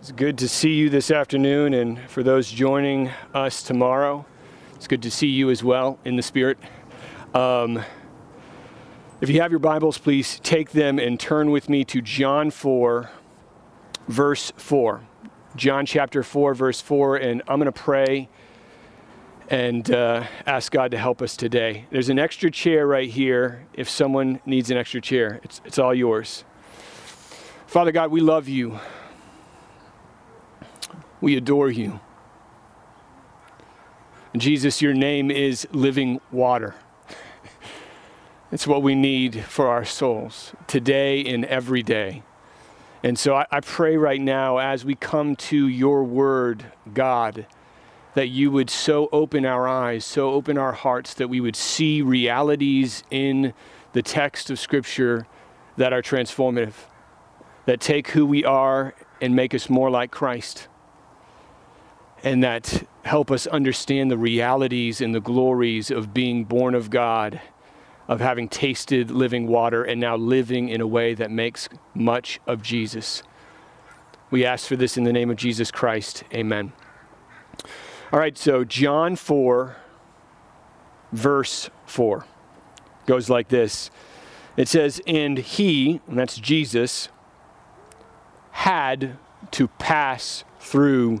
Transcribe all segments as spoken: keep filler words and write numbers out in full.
It's good to see you this afternoon, and for those joining us tomorrow, it's good to see you as well in the Spirit. Um, if you have your Bibles, please take them and turn with me to John four, verse four. John chapter four, verse four, and I'm going to pray and uh, ask God to help us today. There's an extra chair right here if someone needs an extra chair. It's, it's all yours. Father God, we love you. We adore you. And Jesus, your name is living water. It's what we need for our souls today and every day. And so I, I pray right now as we come to your word, God, that you would so open our eyes, so open our hearts, that we would see realities in the text of Scripture that are transformative, that take who we are and make us more like Christ, and that help us understand the realities and the glories of being born of God, of having tasted living water, and now living in a way that makes much of Jesus. We ask for this in the name of Jesus Christ. Amen. All right, so John four, verse four, goes like this. It says, and he, and that's Jesus, had to pass through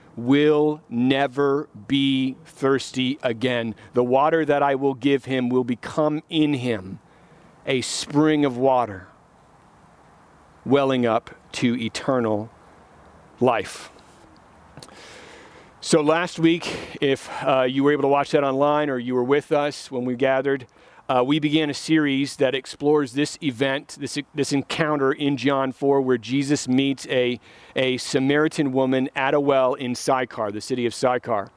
will never be thirsty again. The water that I will give him will become in him a spring of water, welling up to eternal life. So last week, if uh, you were able to watch that online or you were with us when we gathered, Uh, we began a series that explores this event, this this encounter in John four, where Jesus meets a, a Samaritan woman at a well in Sychar, the city of Sychar.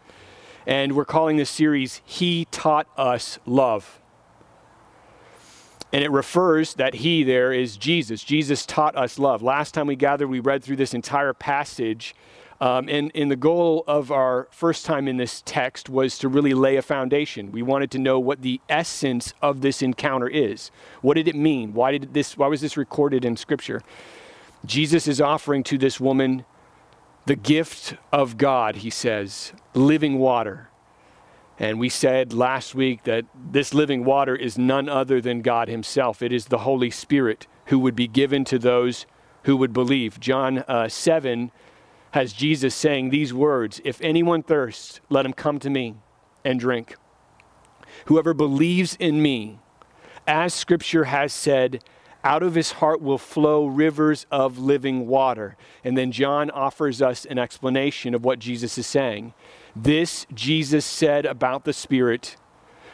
And we're calling this series, He Taught Us Love. And it refers that he there is Jesus. Jesus taught us love. Last time we gathered, we read through this entire passage. Um, and, and the goal of our first time in this text was to really lay a foundation. We wanted to know what the essence of this encounter is. What did it mean? Why did this? Why was this recorded in Scripture? Jesus is offering to this woman the gift of God, he says, living water. And we said last week that this living water is none other than God himself. It is the Holy Spirit who would be given to those who would believe. John uh, seven has Jesus saying these words, if anyone thirsts, let him come to me and drink. Whoever believes in me, as Scripture has said, out of his heart will flow rivers of living water. And then John offers us an explanation of what Jesus is saying. This Jesus said about the Spirit,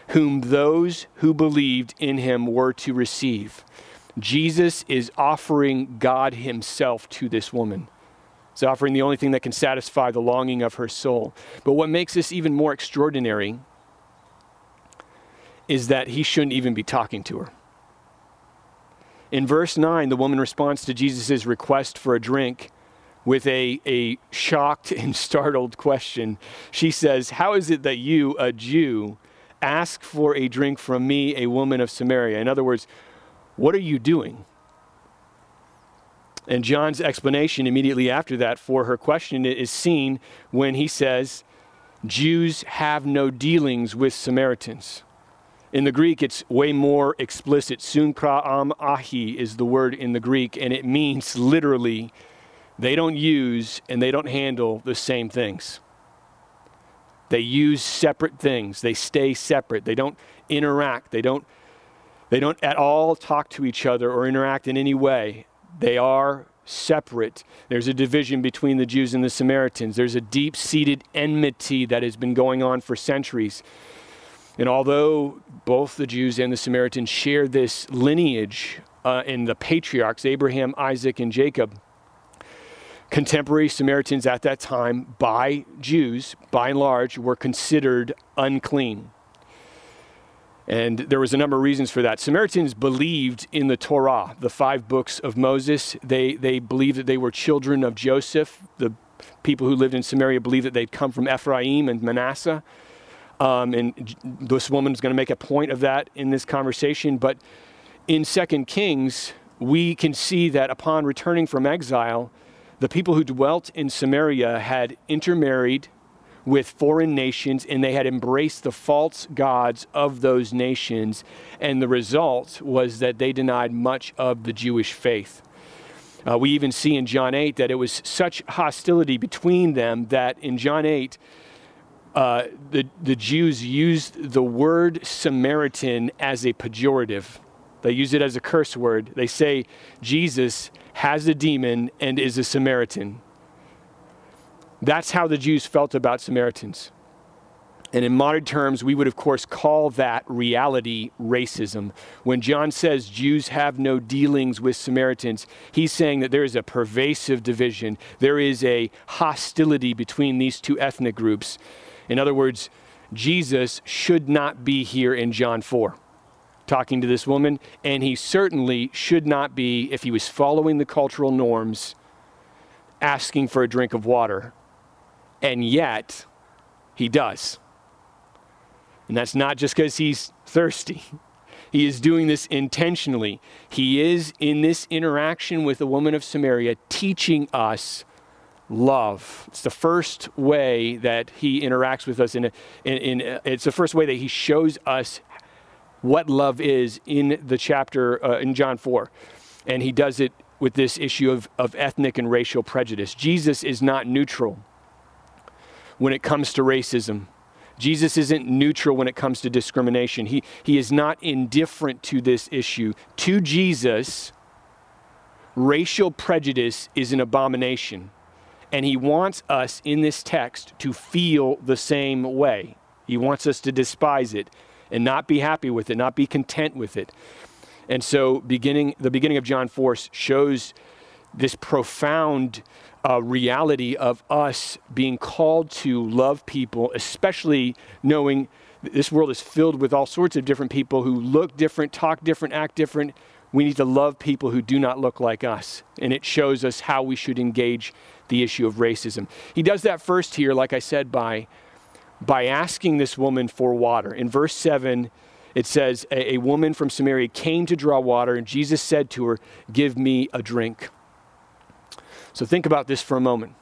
whom those who believed in him were to receive. Jesus is offering God himself to this woman. It's offering the only thing that can satisfy the longing of her soul. But what makes this even more extraordinary is that he shouldn't even be talking to her. In verse nine, the woman responds to Jesus' request for a drink with a, a shocked and startled question. She says, how is it that you, a Jew, ask for a drink from me, a woman of Samaria? In other words, what are you doing? And John's explanation immediately after that for her question is seen when he says, Jews have no dealings with Samaritans. In the Greek, it's way more explicit. Synchra ahi is the word in the Greek, and it means literally they don't use and they don't handle the same things. They use separate things. They stay separate. They don't interact. They don't, they don't at all talk to each other or interact in any way. They are separate. There's a division between the Jews and the Samaritans. There's a deep-seated enmity that has been going on for centuries. And although both the Jews and the Samaritans share this lineage uh, in the patriarchs, Abraham, Isaac, and Jacob, contemporary Samaritans at that time, by Jews, by and large, were considered unclean. And there was a number of reasons for that. Samaritans believed in the Torah, the five books of Moses. They they believed that they were children of Joseph. The people who lived in Samaria believed that they'd come from Ephraim and Manasseh. Um, and this woman's going to make a point of that in this conversation. But in Second Kings, we can see that upon returning from exile, the people who dwelt in Samaria had intermarried with foreign nations, and they had embraced the false gods of those nations. And the result was that they denied much of the Jewish faith. Uh, we even see in John eight that it was such hostility between them that in John eight, uh, the, the Jews used the word Samaritan as a pejorative. They use it as a curse word. They say, Jesus has a demon and is a Samaritan. That's how the Jews felt about Samaritans. And in modern terms, we would, of course, call that reality racism. When John says Jews have no dealings with Samaritans, he's saying that there is a pervasive division. There is a hostility between these two ethnic groups. In other words, Jesus should not be here in John four, talking to this woman. And he certainly should not be, if he was following the cultural norms, asking for a drink of water. And yet, he does. And that's not just because he's thirsty. He is doing this intentionally. He is, in this interaction with the woman of Samaria, teaching us love. It's the first way that he interacts with us. In, a, in, in a, It's the first way that he shows us what love is in the chapter, uh, in John four. And he does it with this issue of, of ethnic and racial prejudice. Jesus is not neutral when it comes to racism. Jesus isn't neutral when it comes to discrimination. He, he is not indifferent to this issue. To Jesus, racial prejudice is an abomination. And he wants us in this text to feel the same way. He wants us to despise it and not be happy with it, not be content with it. And so beginning the beginning of John four shows this profound uh, reality of us being called to love people, especially knowing this world is filled with all sorts of different people who look different, talk different, act different. We need to love people who do not look like us. And it shows us how we should engage the issue of racism. He does that first here, like I said, by, by asking this woman for water. In verse seven, it says, a, a woman from Samaria came to draw water, and Jesus said to her, give me a drink. So think about this for a moment.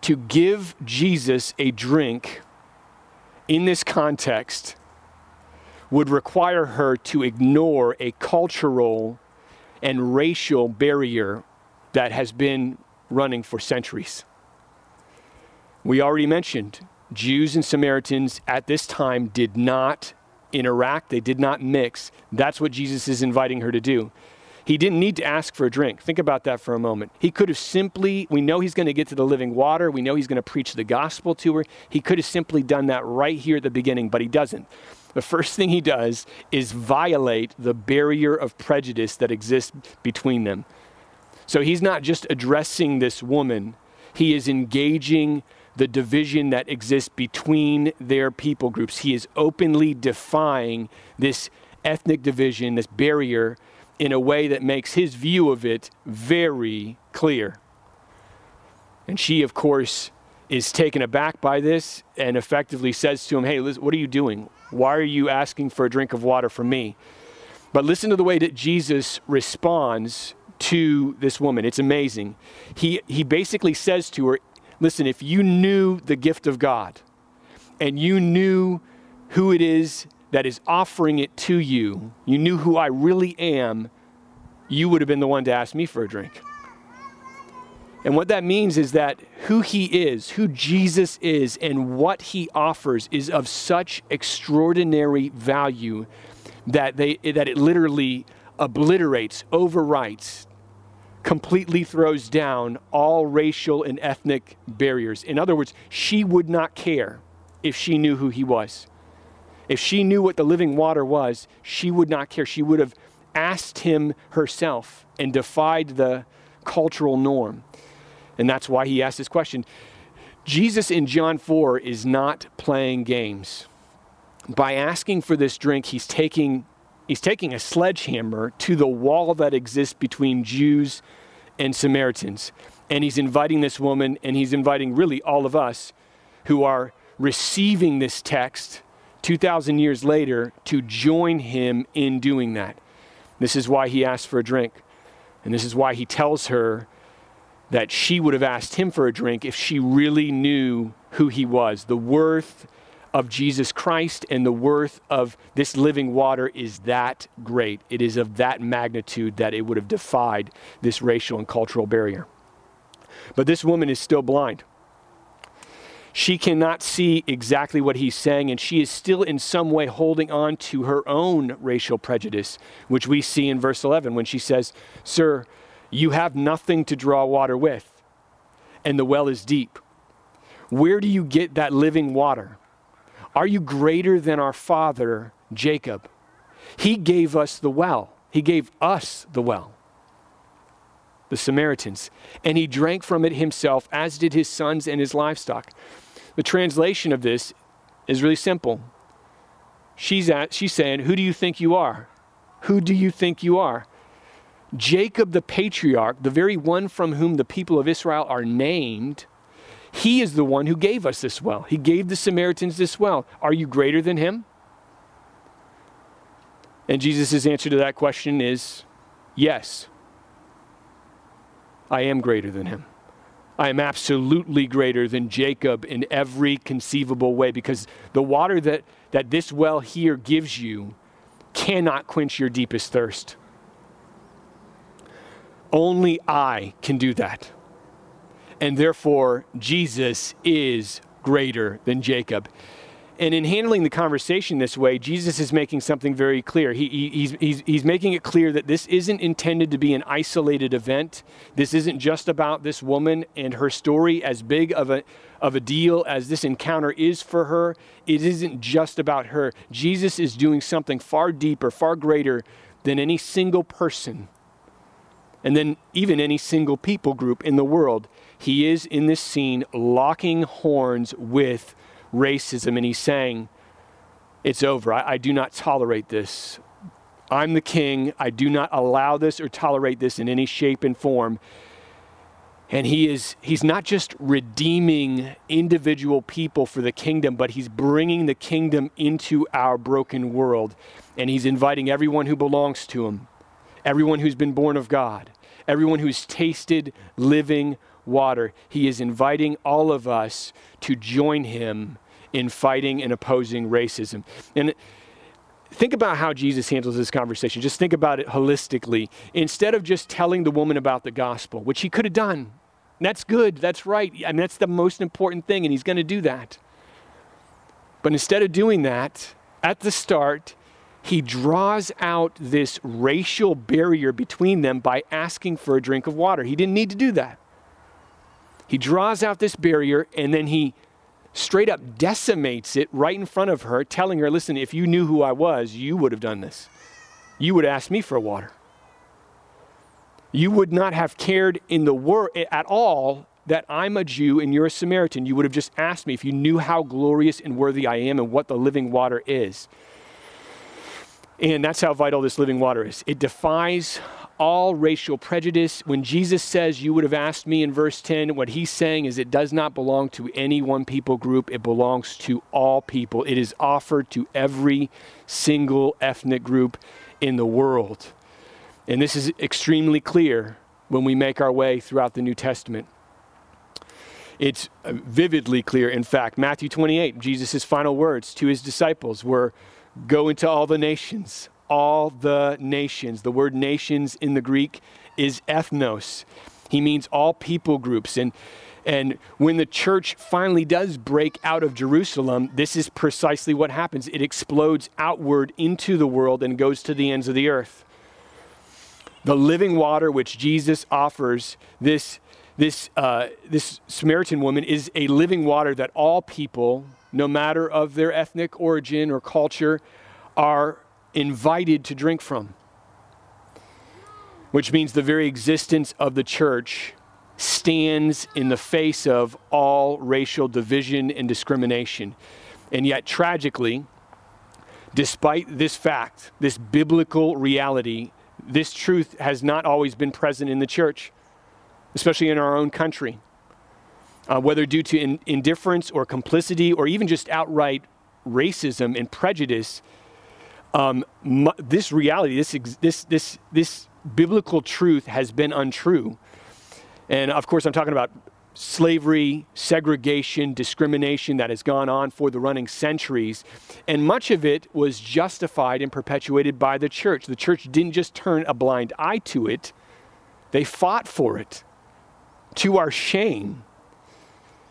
To give Jesus a drink in this context would require her to ignore a cultural and racial barrier that has been running for centuries. We already mentioned Jews and Samaritans at this time did not interact. They did not mix. That's what Jesus is inviting her to do. He didn't need to ask for a drink. Think about that for a moment. He could have simply, we know he's going to get to the living water. We know he's going to preach the gospel to her. He could have simply done that right here at the beginning, but he doesn't. The first thing he does is violate the barrier of prejudice that exists between them. So he's not just addressing this woman. He is engaging the division that exists between their people groups. He is openly defying this ethnic division, this barrier, in a way that makes his view of it very clear. And she, of course, is taken aback by this and effectively says to him, hey, what are you doing? Why are you asking for a drink of water from me? But listen to the way that Jesus responds to this woman. It's amazing. He he basically says to her, listen, if you knew the gift of God and you knew who it is that is offering it to you, you knew who I really am, you would have been the one to ask me for a drink. And what that means is that who he is, who Jesus is, and what he offers is of such extraordinary value that they that it literally obliterates, overwrites, completely throws down all racial and ethnic barriers. In other words, she would not care if she knew who he was. If she knew what the living water was, she would not care. She would have asked him herself and defied the cultural norm. And that's why he asked this question. Jesus in John four is not playing games. By asking for this drink, he's taking he's taking a sledgehammer to the wall that exists between Jews and Samaritans. And he's inviting this woman, and he's inviting really all of us who are receiving this text two thousand years later to join him in doing that. This is why he asked for a drink. And this is why he tells her that she would have asked him for a drink if she really knew who he was. The worth of Jesus Christ and the worth of this living water is that great. It is of that magnitude that it would have defied this racial and cultural barrier. But this woman is still blind. She cannot see exactly what he's saying, and she is still in some way holding on to her own racial prejudice, which we see in verse eleven when she says, "Sir, you have nothing to draw water with, and the well is deep. Where do you get that living water? Are you greater than our father, Jacob? He gave us the well. He gave us the well, the Samaritans, and he drank from it himself, as did his sons and his livestock." The translation of this is really simple. She's, at, she's saying, who do you think you are? Who do you think you are? Jacob the patriarch, the very one from whom the people of Israel are named, he is the one who gave us this well. He gave the Samaritans this well. Are you greater than him? And Jesus' answer to that question is, yes, I am greater than him. I am absolutely greater than Jacob in every conceivable way, because the water that, that this well here gives you cannot quench your deepest thirst. Only I can do that. And therefore, Jesus is greater than Jacob. And in handling the conversation this way, Jesus is making something very clear. He, he, he's, he's, he's making it clear that this isn't intended to be an isolated event. This isn't just about this woman and her story, as big of a, of a deal as this encounter is for her. It isn't just about her. Jesus is doing something far deeper, far greater than any single person, and then even any single people group in the world. He is, in this scene, locking horns with racism, and he's saying, it's over. I, I do not tolerate this. I'm the king. I do not allow this or tolerate this in any shape and form. And he is he's not just redeeming individual people for the kingdom, but he's bringing the kingdom into our broken world. And he's inviting everyone who belongs to him, everyone who's been born of God, everyone who's tasted living water. He is inviting all of us to join him in fighting and opposing racism. And think about how Jesus handles this conversation. Just think about it holistically. Instead of just telling the woman about the gospel, which he could have done, that's good, that's right. I mean, that's the most important thing, and he's going to do that. But instead of doing that, at the start, he draws out this racial barrier between them by asking for a drink of water. He didn't need to do that. He draws out this barrier, and then he straight up decimates it right in front of her, telling her, listen, if you knew who I was, you would have done this. You would ask me for water. You would not have cared in the wor- at all that I'm a Jew and you're a Samaritan. You would have just asked me if you knew how glorious and worthy I am and what the living water is. And that's how vital this living water is. It defies all racial prejudice. When Jesus says, you would have asked me in verse ten, what he's saying is it does not belong to any one people group. It belongs to all people. It is offered to every single ethnic group in the world. And this is extremely clear when we make our way throughout the New Testament. It's vividly clear. In fact, Matthew twenty-eight, Jesus' final words to his disciples were, go into all the nations, all the nations. The word nations in the Greek is ethnos. He means all people groups. And and when the church finally does break out of Jerusalem, this is precisely what happens. It explodes outward into the world and goes to the ends of the earth. The living water which Jesus offers this, this, uh, this Samaritan woman is a living water that all people, no matter of their ethnic origin or culture, are invited to drink from. Which means the very existence of the church stands in the face of all racial division and discrimination. And yet, tragically, despite this fact, this biblical reality, this truth has not always been present in the church, especially in our own country. Uh, whether due to in, indifference or complicity or even just outright racism and prejudice, um, m- this reality, this, ex- this this this biblical truth has been untrue. And of course, I'm talking about slavery, segregation, discrimination that has gone on for the running centuries. And much of it was justified and perpetuated by the church. The church didn't just turn a blind eye to it. They fought for it, to our shame.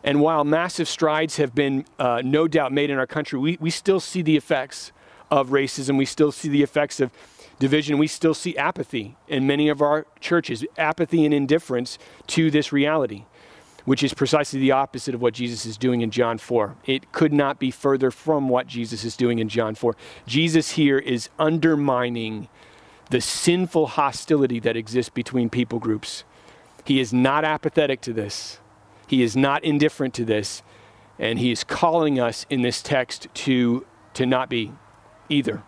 And while massive strides have been uh, no doubt made in our country, we, we still see the effects of racism. We still see the effects of division. We still see apathy in many of our churches, apathy and indifference to this reality, which is precisely the opposite of what Jesus is doing in John four. It could not be further from what Jesus is doing in John four. Jesus here is undermining the sinful hostility that exists between people groups. He is not apathetic to this. He is not indifferent to this, and he is calling us in this text to, to not be either.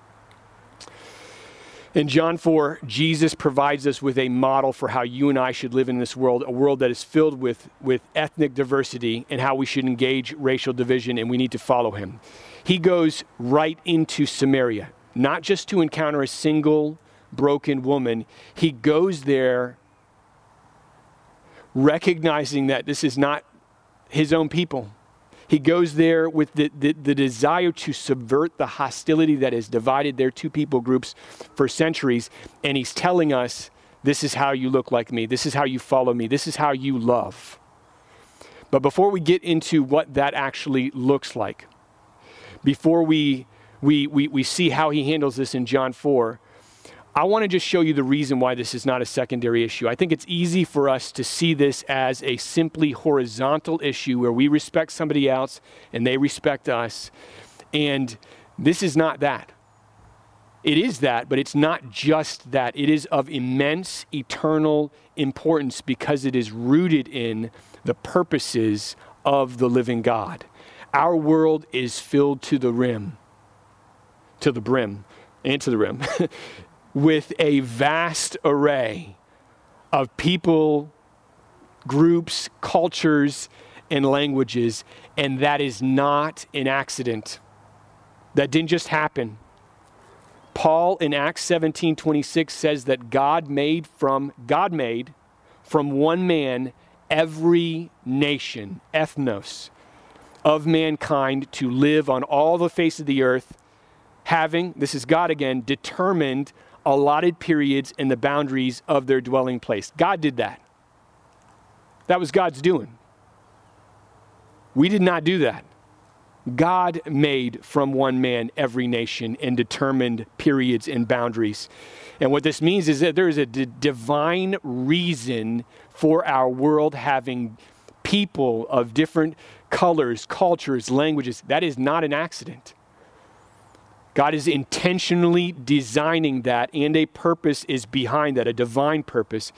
In John four, Jesus provides us with a model for how you and I should live in this world, a world that is filled with, with ethnic diversity and how we should engage racial division, and we need to follow him. He goes right into Samaria, not just to encounter a single broken woman. He goes there recognizing that this is not his own people. He goes there with the, the, the desire to subvert the hostility that has divided their two people groups for centuries. And he's telling us, this is how you look like me. This is how you follow me. This is how you love. But before we get into what that actually looks like, before we we we, we see how he handles this in John four, I want to just show you the reason why this is not a secondary issue. I think it's easy for us to see this as a simply horizontal issue where we respect somebody else and they respect us. And this is not that. It is that, but it's not just that. It is of immense eternal importance because it is rooted in the purposes of the living God. Our world is filled to the rim, to the brim, and to the rim. with a vast array of people, groups, cultures, and languages. And that is not an accident. That didn't just happen. Paul in Acts seventeen twenty-six says that God made from God made from one man every nation, ethnos, of mankind to live on all the face of the earth, having, this is God again, determined allotted periods and the boundaries of their dwelling place. God did that. That was God's doing. We did not do that. God made from one man every nation and determined periods and boundaries. And what this means is that there is a d- divine reason for our world having people of different colors, cultures, languages. That is not an accident. God is intentionally designing that, and a purpose is behind that, a divine purpose.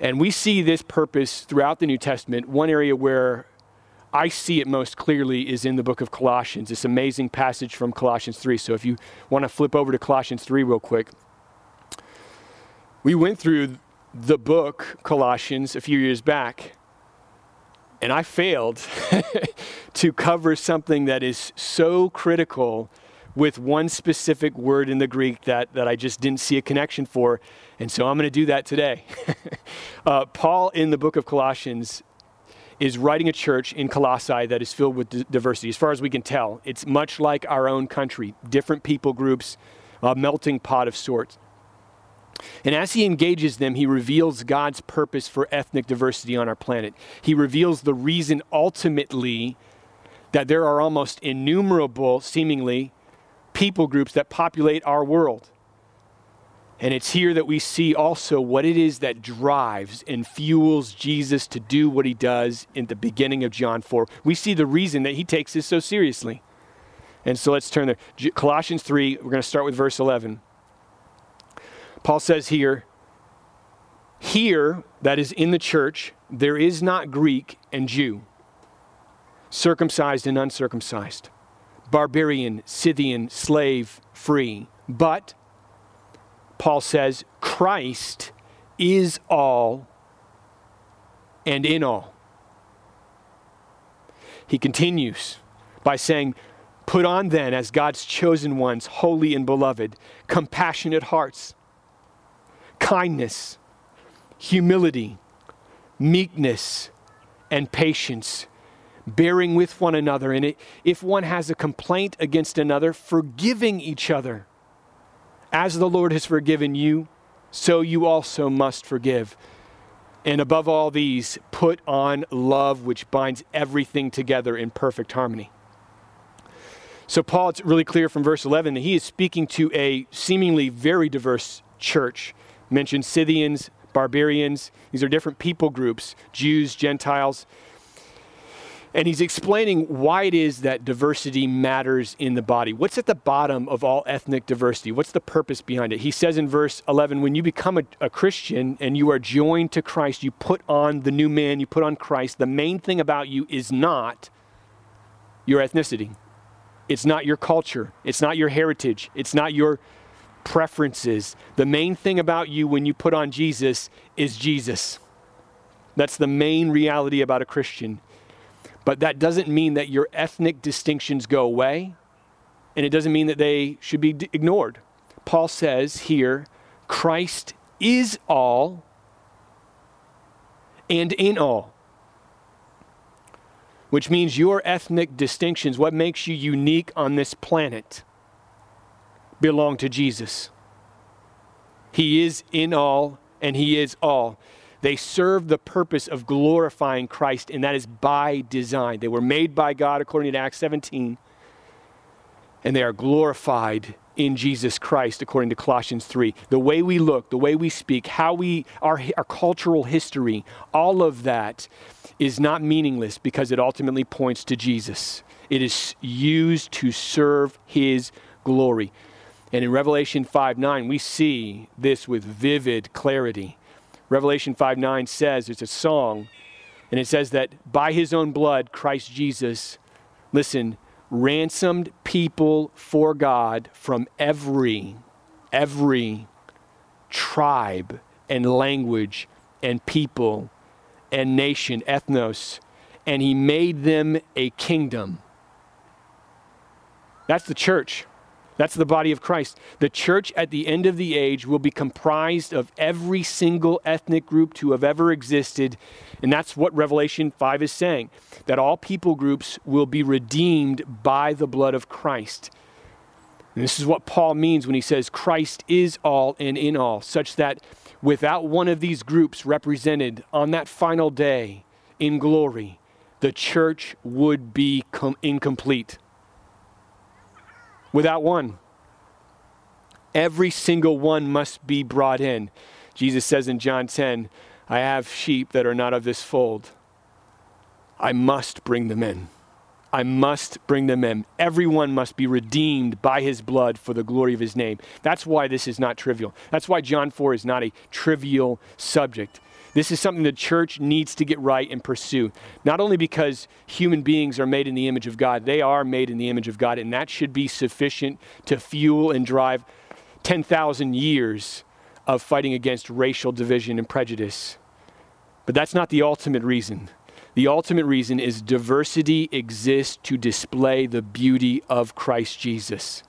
And we see this purpose throughout the New Testament. One area where I see it most clearly is in the book of Colossians, this amazing passage from Colossians three. So if you want to flip over to Colossians three real quick. We went through the book Colossians a few years back, and I failed to cover something that is so critical with one specific word in the Greek that, that I just didn't see a connection for. And so I'm going to do that today. uh, Paul in the book of Colossians is writing a church in Colossae that is filled with d- diversity. As far as we can tell, it's much like our own country, different people groups, a melting pot of sorts. And as he engages them, he reveals God's purpose for ethnic diversity on our planet. He reveals the reason ultimately that there are almost innumerable, seemingly, people groups that populate our world. And it's here that we see also what it is that drives and fuels Jesus to do what he does in the beginning of John four. We see the reason that he takes this so seriously. And so let's turn there. Colossians three, we're going to start with verse eleven. Paul says here, here, that is in the church, there is not Greek and Jew, circumcised and uncircumcised, barbarian, Scythian, slave, free, but Paul says, Christ is all and in all. He continues by saying, put on then as God's chosen ones, holy and beloved, compassionate hearts, kindness, humility, meekness, and patience, bearing with one another. And if one has a complaint against another, forgiving each other. As the Lord has forgiven you, so you also must forgive. And above all these, put on love, which binds everything together in perfect harmony. So Paul, it's really clear from verse eleven that he is speaking to a seemingly very diverse church. Mentioned Scythians, barbarians. These are different people groups, Jews, Gentiles. And he's explaining why it is that diversity matters in the body. What's at the bottom of all ethnic diversity? What's the purpose behind it? He says in verse eleven, when you become a, a Christian and you are joined to Christ, you put on the new man, you put on Christ. The main thing about you is not your ethnicity. It's not your culture. It's not your heritage. It's not your preferences. The main thing about you when you put on Jesus is Jesus. That's the main reality about a Christian. But that doesn't mean that your ethnic distinctions go away, and it doesn't mean that they should be d- ignored. Paul says here, Christ is all and in all, which means your ethnic distinctions, what makes you unique on this planet, belong to Jesus. He is in all, and he is all. They serve the purpose of glorifying Christ, and that is by design. They were made by God, according to Acts seventeen, and they are glorified in Jesus Christ, according to Colossians three. The way we look, the way we speak, how we, our, our cultural history, all of that is not meaningless because it ultimately points to Jesus. It is used to serve his glory. And in Revelation five nine, we see this with vivid clarity. Revelation five nine says, it's a song, and it says that by his own blood, Christ Jesus, listen, ransomed people for God from every, every tribe and language and people and nation, ethnos, and he made them a kingdom. That's the church. That's the body of Christ. The church at the end of the age will be comprised of every single ethnic group to have ever existed. And that's what Revelation five is saying, that all people groups will be redeemed by the blood of Christ. And this is what Paul means when he says Christ is all and in all, such that without one of these groups represented on that final day in glory, the church would be com- incomplete. Without one, every single one must be brought in. Jesus says in John ten, I have sheep that are not of this fold. I must bring them in. I must bring them in. Everyone must be redeemed by his blood for the glory of his name. That's why this is not trivial. That's why John four is not a trivial subject. This is something the church needs to get right and pursue. Not only because human beings are made in the image of God, they are made in the image of God, and that should be sufficient to fuel and drive ten thousand years of fighting against racial division and prejudice. But that's not the ultimate reason. The ultimate reason is diversity exists to display the beauty of Christ Jesus,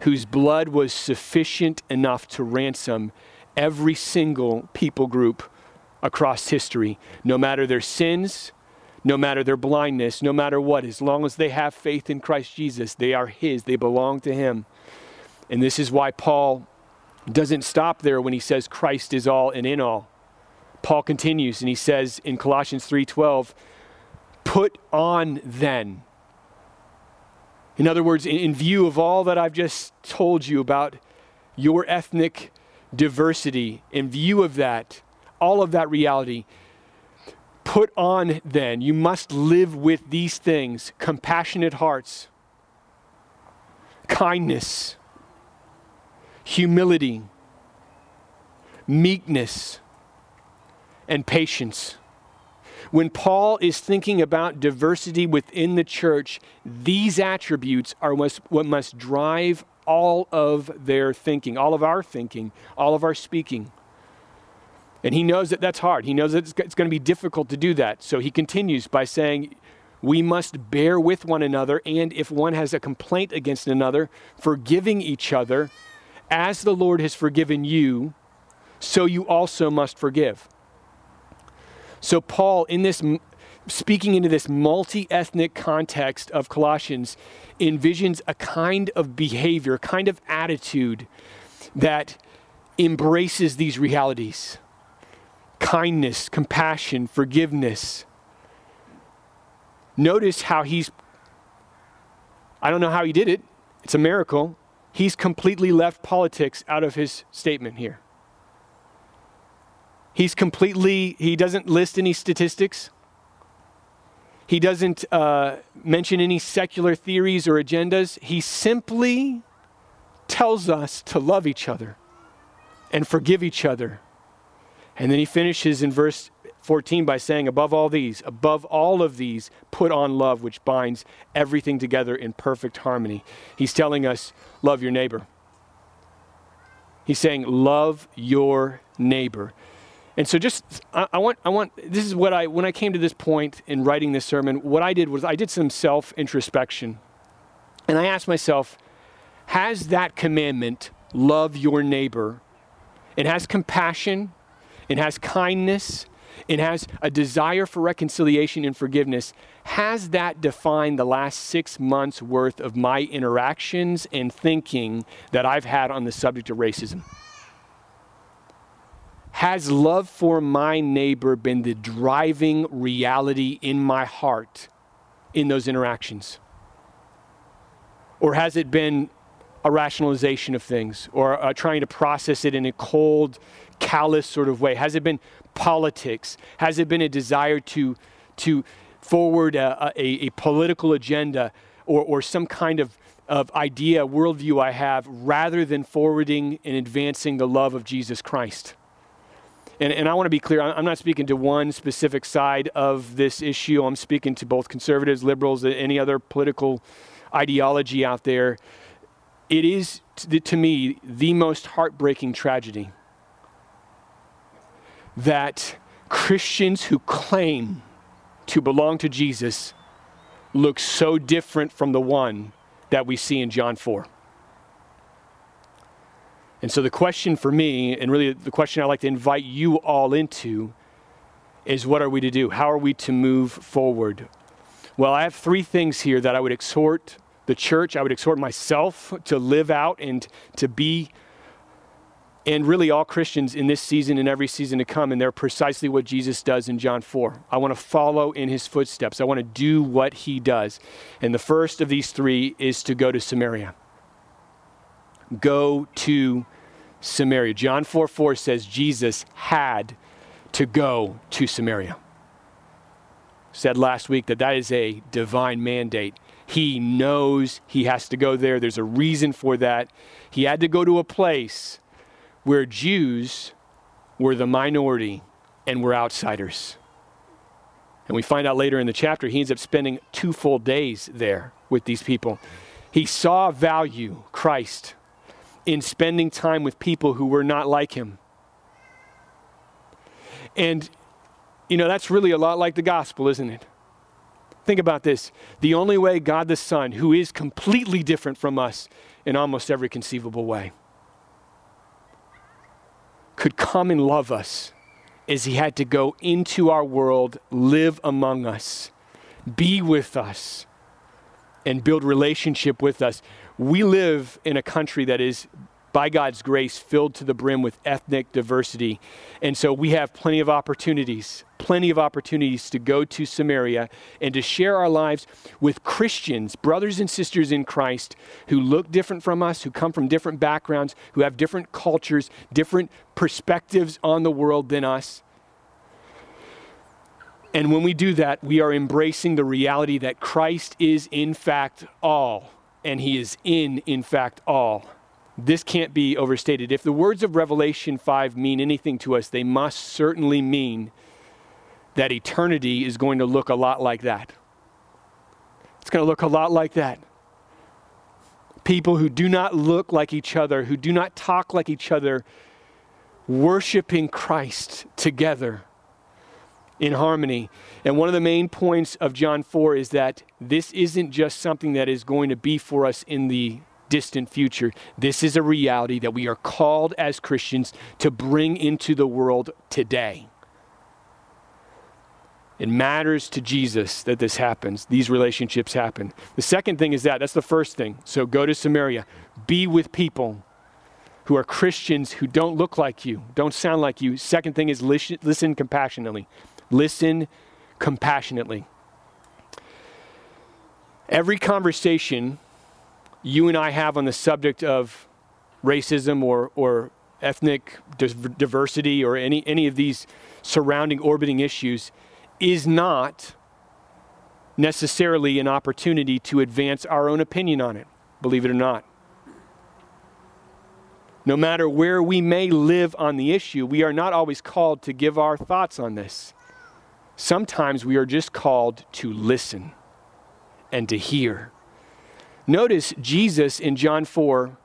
whose blood was sufficient enough to ransom every single people group across history, no matter their sins, no matter their blindness, no matter what. As long as they have faith in Christ Jesus, they are His, they belong to Him. And this is why Paul doesn't stop there when he says Christ is all and in all. Paul continues and he says in Colossians three twelve, put on then. In other words, in, in view of all that I've just told you about your ethnic diversity, in view of that, all of that reality, put on then. You must live with these things: compassionate hearts, kindness, humility, meekness, and patience. When Paul is thinking about diversity within the church, these attributes are what must drive all of their thinking, all of our thinking, all of our speaking. And he knows that that's hard. He knows that it's going to be difficult to do that. So he continues by saying, we must bear with one another, and if one has a complaint against another, forgiving each other, as the Lord has forgiven you, so you also must forgive. So Paul, in this, speaking into this multi-ethnic context of Colossians, envisions a kind of behavior, a kind of attitude that embraces these realities: kindness, compassion, forgiveness. Notice how he's, I don't know how he did it, it's a miracle. He's completely left politics out of his statement here. He's completely, he doesn't list any statistics. He doesn't uh, mention any secular theories or agendas. He simply tells us to love each other and forgive each other. And then he finishes in verse fourteen by saying, above all these, above all of these, put on love, which binds everything together in perfect harmony. He's telling us, love your neighbor. He's saying, love your neighbor. And so just, I, I want, I want, this is what I, when I came to this point in writing this sermon, what I did was I did some self-introspection. And I asked myself, has that commandment, love your neighbor, it has compassion, it has kindness, it has a desire for reconciliation and forgiveness, has that defined the last six months worth of my interactions and thinking that I've had on the subject of racism? Has love for my neighbor been the driving reality in my heart in those interactions? Or has it been a rationalization of things, or uh, trying to process it in a cold, callous sort of way? Has it been politics? Has it been a desire to to forward a, a, a political agenda or, or some kind of, of idea, worldview I have, rather than forwarding and advancing the love of Jesus Christ? And, and I want to be clear, I'm not speaking to one specific side of this issue. I'm speaking to both conservatives, liberals, any other political ideology out there. It is, to me, the most heartbreaking tragedy that Christians who claim to belong to Jesus look so different from the one that we see in John four. And so the question for me, and really the question I'd like to invite you all into, is what are we to do? How are we to move forward? Well, I have three things here that I would exhort the church, I would exhort myself to live out and to be, and really all Christians in this season and every season to come. And they're precisely what Jesus does in John four. I want to follow in His footsteps. I want to do what He does. And the first of these three is to go to Samaria. Go to Samaria. John four four says Jesus had to go to Samaria. Said last week that that is a divine mandate. He knows he has to go there. There's a reason for that. He had to go to a place where Jews were the minority and we're outsiders. And we find out later in the chapter, he ends up spending two full days there with these people. He saw value, Christ, in spending time with people who were not like him. And, you know, that's really a lot like the gospel, isn't it? Think about this. The only way God the Son, who is completely different from us in almost every conceivable way, could come and love us is he had to go into our world, live among us, be with us, and build relationship with us. We live in a country that is, by God's grace, filled to the brim with ethnic diversity. And so we have plenty of opportunities, plenty of opportunities to go to Samaria and to share our lives with Christians, brothers and sisters in Christ, who look different from us, who come from different backgrounds, who have different cultures, different perspectives on the world than us. And when we do that, we are embracing the reality that Christ is in fact all, and he is in, in fact, all. This can't be overstated. If the words of Revelation five mean anything to us, they must certainly mean that eternity is going to look a lot like that. It's going to look a lot like that. People who do not look like each other, who do not talk like each other, worshiping Christ together in harmony. And one of the main points of John four is that this isn't just something that is going to be for us in the distant future. This is a reality that we are called as Christians to bring into the world today. It matters to Jesus that this happens. These relationships happen. The second thing is that, that's the first thing. So go to Samaria. Be with people who are Christians who don't look like you, don't sound like you. Second thing is listen, listen compassionately. Listen compassionately. Every conversation you and I have on the subject of racism or, or ethnic diversity or any, any of these surrounding orbiting issues is not necessarily an opportunity to advance our own opinion on it, believe it or not. No matter where we may live on the issue, we are not always called to give our thoughts on this. Sometimes we are just called to listen and to hear. Notice Jesus in John four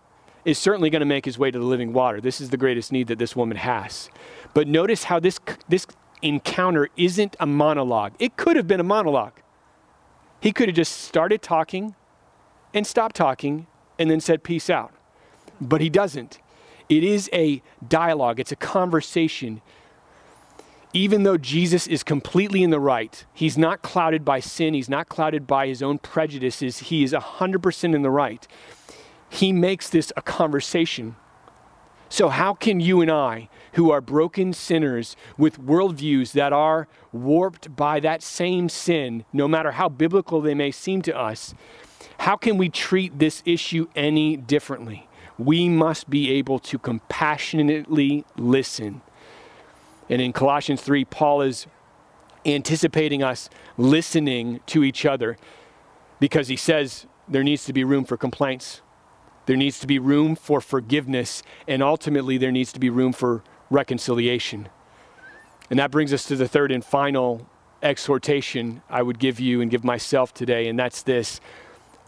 is certainly going to make his way to the living water. This is the greatest need that this woman has. But notice how this, this encounter isn't a monologue. It could have been a monologue. He could have just started talking and stopped talking and then said, peace out. But he doesn't. It is a dialogue. It's a conversation. Even though Jesus is completely in the right, he's not clouded by sin, he's not clouded by his own prejudices, he is one hundred percent in the right. He makes this a conversation. So how can you and I, who are broken sinners with worldviews that are warped by that same sin, no matter how biblical they may seem to us, how can we treat this issue any differently? We must be able to compassionately listen. And in Colossians three, Paul is anticipating us listening to each other because he says there needs to be room for complaints. There needs to be room for forgiveness. And ultimately, there needs to be room for reconciliation. And that brings us to the third and final exhortation I would give you and give myself today. And that's this: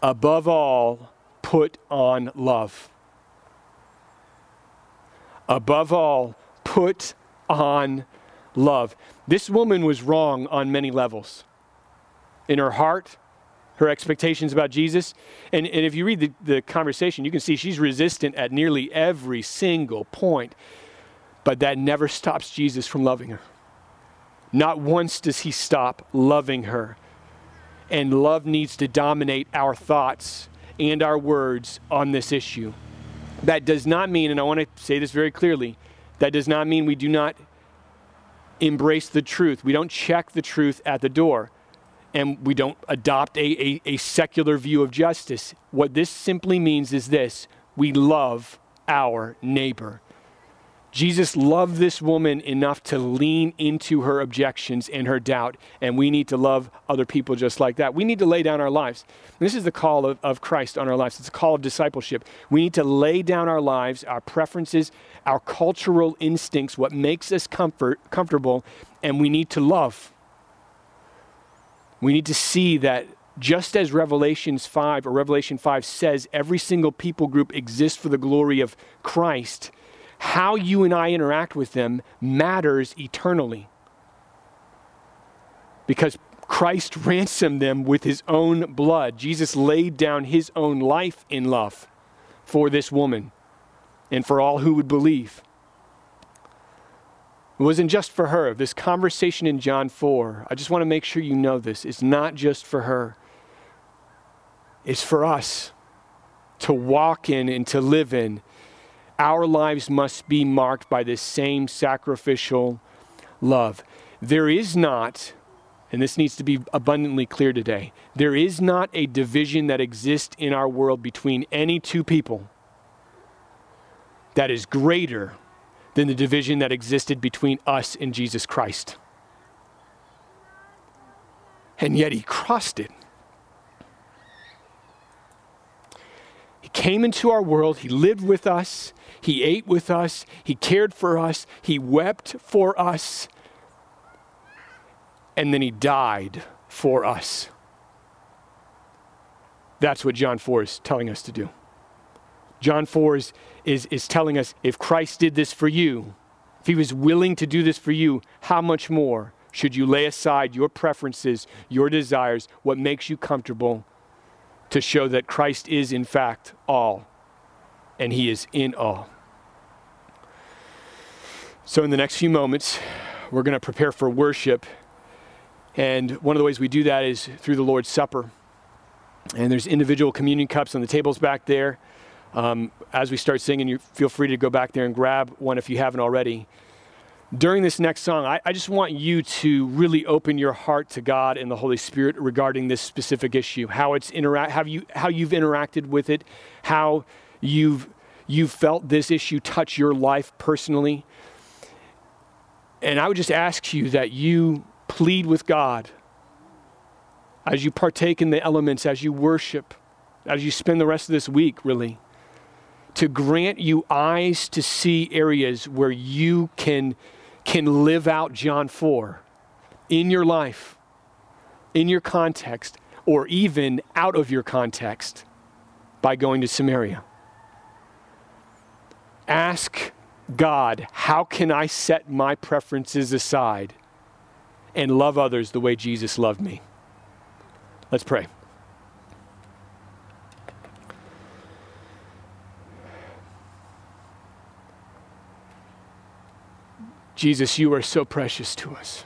above all, put on love. Above all, put on on love. This woman was wrong on many levels. In her heart, her expectations about Jesus. And, and if you read the, the conversation, you can see she's resistant at nearly every single point. But that never stops Jesus from loving her. Not once does he stop loving her. And love needs to dominate our thoughts and our words on this issue. That does not mean, and I want to say this very clearly, that does not mean we do not embrace the truth. We don't check the truth at the door, and we don't adopt a, a, a secular view of justice. What this simply means is this: we love our neighbor. Jesus loved this woman enough to lean into her objections and her doubt, and we need to love other people just like that. We need to lay down our lives. And this is the call of, of Christ on our lives. It's a call of discipleship. We need to lay down our lives, our preferences, our cultural instincts, what makes us comfort, comfortable, and we need to love. We need to see that just as Revelations five or Revelation five says every single people group exists for the glory of Christ, how you and I interact with them matters eternally, because Christ ransomed them with his own blood. Jesus laid down his own life in love for this woman and for all who would believe. It wasn't just for her. This conversation in John four, I just want to make sure you know this, it's not just for her. It's for us to walk in and to live in. Our lives must be marked by this same sacrificial love. There is not, and this needs to be abundantly clear today, there is not a division that exists in our world between any two people that is greater than the division that existed between us and Jesus Christ. And yet he crossed it. He came into our world, he lived with us, he ate with us, he cared for us, he wept for us, and then he died for us. That's what John four is telling us to do. John four is, is, is telling us, if Christ did this for you, if he was willing to do this for you, how much more should you lay aside your preferences, your desires, what makes you comfortable, to show that Christ is in fact all, and he is in all. So in the next few moments, we're going to prepare for worship. And one of the ways we do that is through the Lord's Supper. And there's individual communion cups on the tables back there. Um, as we start singing, you feel free to go back there and grab one if you haven't already. During this next song, I, I just want you to really open your heart to God and the Holy Spirit regarding this specific issue, how it's interact, how you how you've interacted with it, how you've you've felt this issue touch your life personally. And I would just ask you that you plead with God as you partake in the elements, as you worship, as you spend the rest of this week, really, to grant you eyes to see areas where you can. can live out John four in your life, in your context, or even out of your context by going to Samaria. Ask God, how can I set my preferences aside and love others the way Jesus loved me? Let's pray. Jesus, you are so precious to us.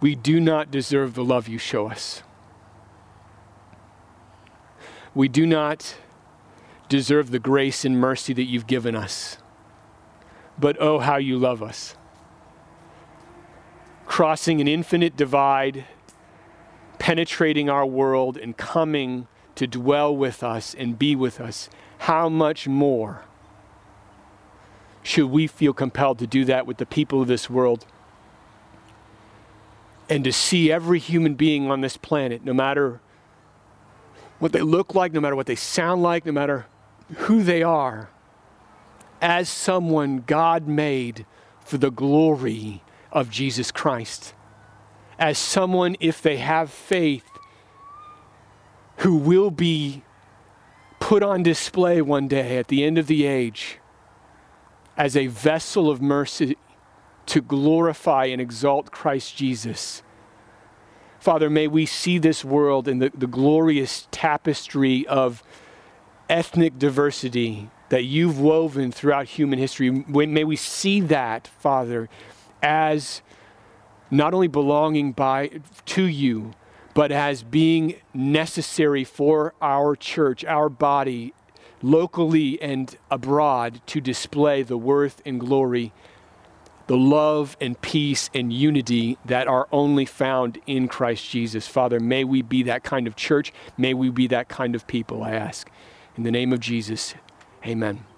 We do not deserve the love you show us. We do not deserve the grace and mercy that you've given us. But oh, how you love us. Crossing an infinite divide, penetrating our world and coming to dwell with us and be with us. How much more should we feel compelled to do that with the people of this world, and to see every human being on this planet, no matter what they look like, no matter what they sound like, no matter who they are, as someone God made for the glory of Jesus Christ, as someone, if they have faith, who will be put on display one day at the end of the age, as a vessel of mercy to glorify and exalt Christ Jesus. Father, may we see this world in the, the glorious tapestry of ethnic diversity that you've woven throughout human history. May we see that, Father, as not only belonging by to you, but as being necessary for our church, our body, locally and abroad, to display the worth and glory, the love and peace and unity that are only found in Christ Jesus. Father, may we be that kind of church. May we be that kind of people, I ask. In the name of Jesus, Amen.